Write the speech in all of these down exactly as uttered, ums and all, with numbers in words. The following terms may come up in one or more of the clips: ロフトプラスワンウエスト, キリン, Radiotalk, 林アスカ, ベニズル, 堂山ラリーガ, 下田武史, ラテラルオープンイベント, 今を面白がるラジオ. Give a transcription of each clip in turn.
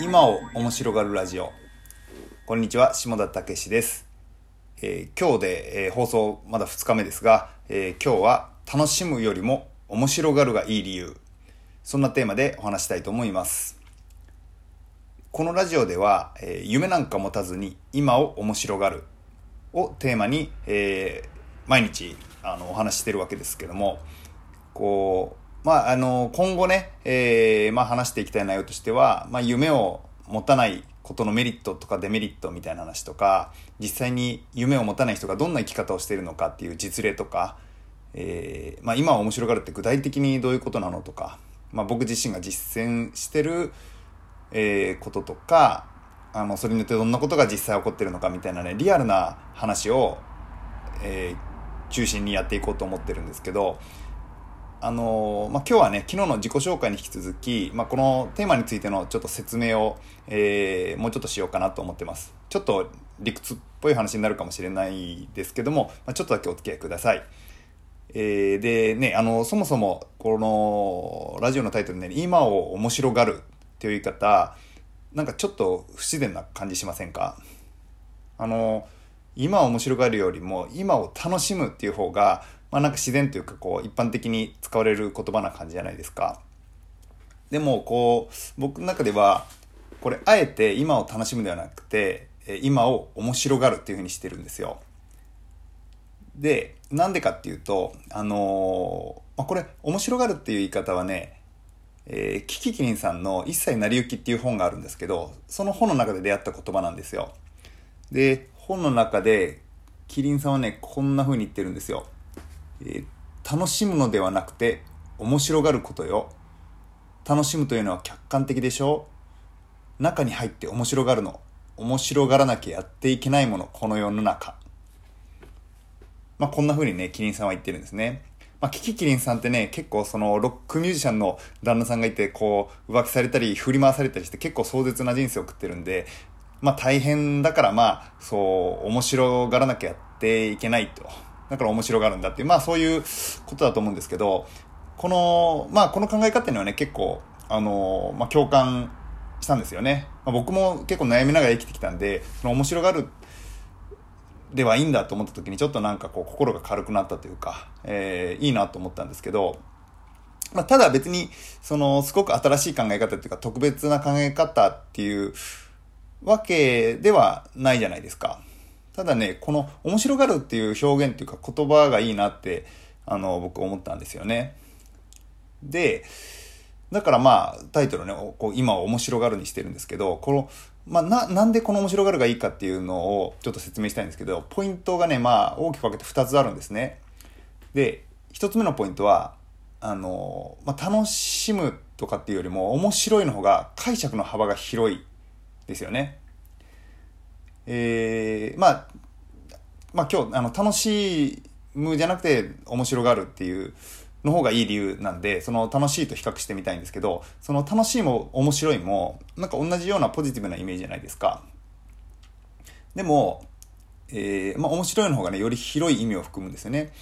今を面白がるラジオ、こんにちは、下田武史です。えー、今日で、えー、放送まだふつかめですが、えー、今日は楽しむよりも面白がるがいい理由、そんなテーマでお話したいと思います。このラジオでは、えー、夢なんか持たずに今を面白がるをテーマに、えー、毎日あのお話してるわけですけども、こう、まあ、あの、今後ね、えー、まあ、話していきたい内容としては、まあ、夢を持たないことのメリットとかデメリットみたいな話とか、実際に夢を持たない人がどんな生き方をしているのかっていう実例とか、えー、まあ、今は面白がるって具体的にどういうことなのとか、まあ、僕自身が実践してる、えー、こととか、あの、それによってどんなことが実際起こってるのかみたいなね、リアルな話を、えー、中心にやっていこうと思ってるんですけど、あのまあ、今日はね、昨日の自己紹介に引き続き、まあ、このテーマについてのちょっと説明を、えー、もうちょっとしようかなと思ってます。ちょっと理屈っぽい話になるかもしれないですけども、まあ、ちょっとだけお付き合いください。えー、でね、あのそもそもこのラジオのタイトルね、今を面白がるっていう言い方、なんかちょっと不自然な感じしませんか？あの今を面白がるよりも今を楽しむっていう方が、まあ、なんか自然というか、こう一般的に使われる言葉な感じじゃないですか。でもこう僕の中ではこれあえて今を楽しむではなくて今を面白がるっていう風にしてるんですよ。で、なんでかっていうと、あのーまあ、これ面白がるっていう言い方はね、えー、キキキリンさんの一切成り行きっていう本があるんですけど、その本の中で出会った言葉なんですよ。で、本の中でキリンさんはね、こんな風に言ってるんですよ。えー、楽しむのではなくて面白がることよ。楽しむというのは客観的でしょ。中に入って面白がるの。面白がらなきゃやっていけないもの、この世の中。まあ、こんな風にね、キリンさんは言ってるんですね。まあ、キキキリンさんってね、結構そのロックミュージシャンの旦那さんがいて、こう浮気されたり振り回されたりして結構壮絶な人生を送ってるんで、まあ大変だから、まあそう面白がらなきゃやっていけないと。だから面白がるんだっていう、まあそういうことだと思うんですけど、この、まあこの考え方にはね、結構、あの、まあ共感したんですよね。まあ、僕も結構悩みながら生きてきたんで、その面白がるではいいんだと思った時に、ちょっとなんかこう心が軽くなったというか、えー、いいなと思ったんですけど、まあただ別に、そのすごく新しい考え方っていうか、特別な考え方っていうわけではないじゃないですか。ただね、この面白がるっていう表現っていうか言葉がいいなって、あの、僕思ったんですよね。で、だからまあ、タイトルね、こう今を面白がるにしてるんですけど、この、まあな、なんでこの面白がるがいいかっていうのをちょっと説明したいんですけど、ポイントがね、まあ、大きく分けてふたつあるんですね。で、ひとつめのポイントは、あの、まあ、楽しむとかっていうよりも、面白いの方が解釈の幅が広いですよね。えー、まあ、まあ今日、あの、楽しむじゃなくて面白がるっていうの方がいい理由なんで、その楽しいと比較してみたいんですけど、その楽しいも面白いも、なんか同じようなポジティブなイメージじゃないですか。でも、えー、まあ面白いの方がね、より広い意味を含むんですよね。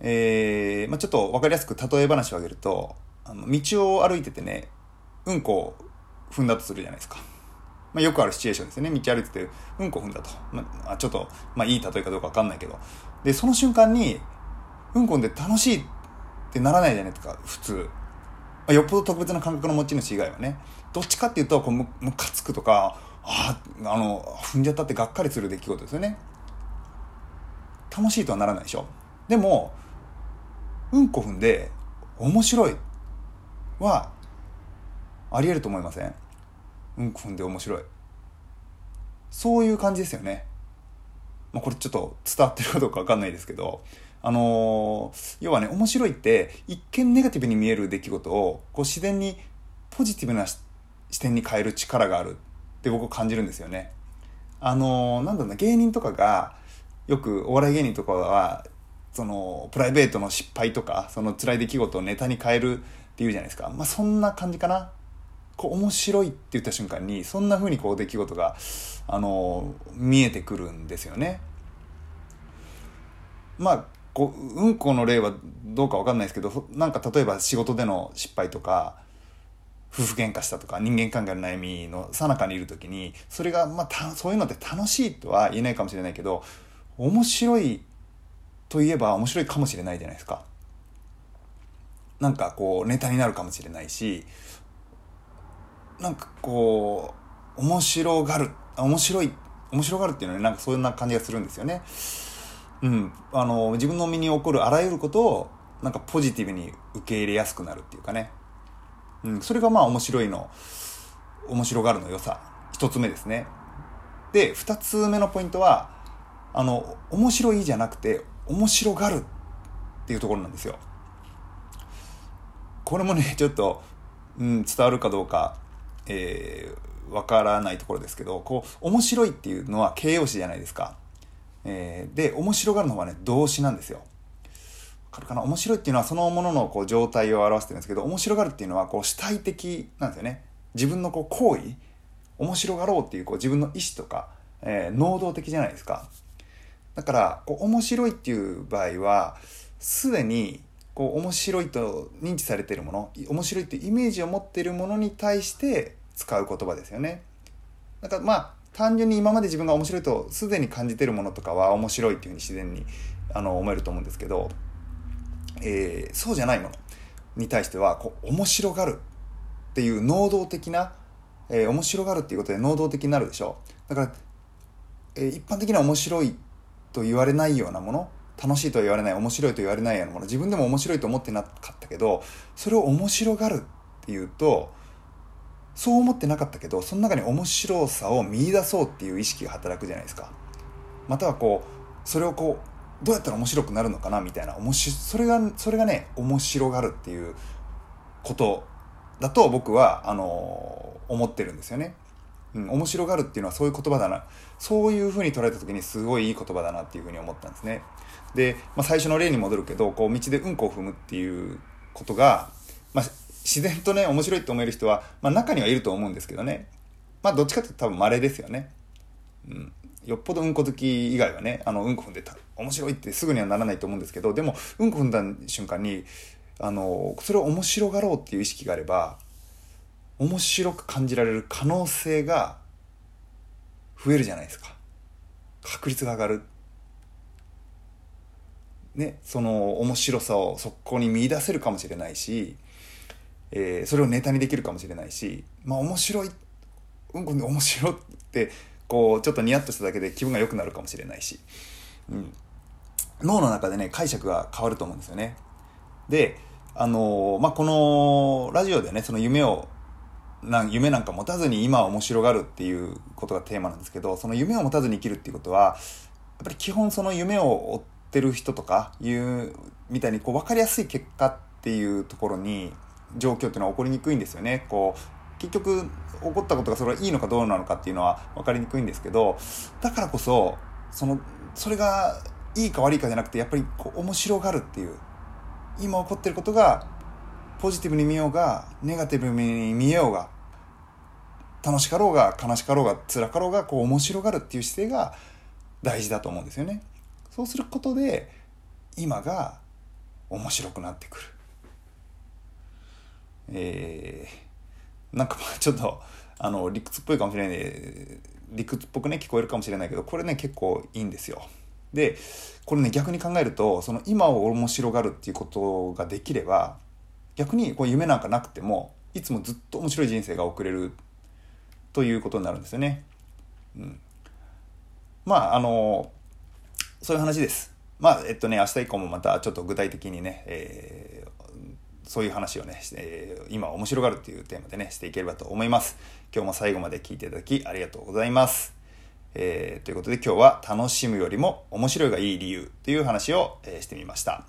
えー、まあちょっとわかりやすく例え話を挙げると、あの、道を歩いててね、うんこを踏んだとするじゃないですか。まあ、よくあるシチュエーションですよね。道歩いててうんこ踏んだと、まあ、ちょっと、まあ、いい例えかどうか分かんないけど、でその瞬間にうんこんで楽しいってならないじゃないですか、普通。まあ、よっぽど特別な感覚の持ち主以外はね。どっちかっていうとこう む, むかつくとか、ああの踏んじゃったってがっかりする出来事ですよね。楽しいとはならないでしょ。でもうんこ踏んで面白いはありえると思いません？うんこ踏んで面白い、そういう感じですよね。まあ、これちょっと伝わってるかどうか分かんないですけど、あのー、要はね、面白いって一見ネガティブに見える出来事をこう自然にポジティブな視点に変える力があるって僕は感じるんですよね。あのー、なんだろうな、芸人とかがよく、お笑い芸人とかはそのプライベートの失敗とかその辛い出来事をネタに変えるっていうじゃないですか。まあそんな感じかな。こう面白いって言った瞬間にそんな風にこう出来事が、あのー、見えてくるんですよね。まあこううんこの例はどうか分かんないですけど、なんか例えば仕事での失敗とか夫婦喧嘩したとか人間関係の悩みの最中にいるときに、それがまあたそういうのって楽しいとは言えないかもしれないけど、面白いといえば面白いかもしれないじゃないですか。なんかこうネタになるかもしれないし、なんかこう面白がる面白い面白がるっていうのは、ね、なんかそんな感じがするんですよね。うん、あの自分の身に起こるあらゆることをなんかポジティブに受け入れやすくなるっていうかね。うん、それがまあ面白いの面白がるの良さ一つ目ですね。で二つ目のポイントはあの面白いじゃなくて面白がるっていうところなんですよ。これもねちょっと、うん、伝わるかどうか、えー、わからないところですけど、こう面白いっていうのは形容詞じゃないですか。えー、で面白がるのはね動詞なんですよ。わかるかな。面白いっていうのはそのもののこう状態を表してるんですけど、面白がるっていうのはこう主体的なんですよね。自分のこう行為、面白がろうっていうこう自分の意思とか、えー、能動的じゃないですか。だからこう面白いっていう場合はすでにこう面白いと認知されているもの、面白いっていうイメージを持っているものに対して使う言葉ですよね。だからまあ単純に今まで自分が面白いとすでに感じているものとかは面白いっていうふうに自然にあの思えると思うんですけど、えー、そうじゃないものに対してはこう面白がるっていう能動的な、えー、面白がるっていうことで能動的になるでしょう。だから、えー、一般的には面白いと言われないようなもの、楽しいとは言われない、面白いと言われないようなもの、自分でも面白いと思ってなかったけど、それを面白がるっていうと、そう思ってなかったけどその中に面白さを見出そうっていう意識が働くじゃないですか。またはこうそれをこうどうやったら面白くなるのかなみたいな、面白それがそれがね面白がるっていうことだと僕はあのー、思ってるんですよね。うん、面白がるっていうのはそういう言葉だな、そういう風に捉えた時にすごいいい言葉だなっていう風に思ったんですね。で、まあ、最初の例に戻るけど、こう道でうんこを踏むっていうことが、まあ、自然とね面白いと思える人は、まあ、中にはいると思うんですけどね、まあどっちかっていうと多分稀ですよね。うん。よっぽどうんこ好き以外はね、あのうんこ踏んでた面白いってすぐにはならないと思うんですけど、でもうんこ踏んだ瞬間にあのそれを面白がろうっていう意識があれば面白く感じられる可能性が増えるじゃないですか。確率が上がるね、その面白さをそこに見出せるかもしれないし、えー、それをネタにできるかもしれないし、まあ面白いうんこで面白ってこうちょっとニヤッとしただけで気分が良くなるかもしれないし、うん、脳の中でね解釈が変わると思うんですよね。で、あのーまあ、このラジオでねその夢をなん夢なんか持たずに今は面白がるっていうことがテーマなんですけど、その夢を持たずに生きるっていうことはやっぱり基本その夢を追ってる人とかいうみたいにこう分かりやすい結果っていうところに状況っていうのは起こりにくいんですよね。こう結局起こったことがそれはいいのかどうなのかっていうのは分かりにくいんですけど、だからこそそのそれがいいか悪いかじゃなくてやっぱりこう面白がるっていう今起こってることがポジティブに見ようがネガティブに見ようが楽しかろうが悲しかろうが辛かろうがこう面白がるっていう姿勢が大事だと思うんですよね。そうすることで今が面白くなってくる。えーなんかちょっとあの理屈っぽいかもしれない、ね、理屈っぽくね聞こえるかもしれないけど、これね結構いいんですよ。でこれね逆に考えるとその今を面白がるっていうことができれば逆にこう夢なんかなくてもいつもずっと面白い人生が送れるということになるんですよね。うん、まああのそういう話です。まあえっとね明日以降もまたちょっと具体的にね、えーそういう話をね、えー、今面白がるっていうテーマでねしていければと思います。今日も最後まで聞いていただきありがとうございます。えー、ということで今日は楽しむよりも面白いがいい理由という話を、えー、してみました。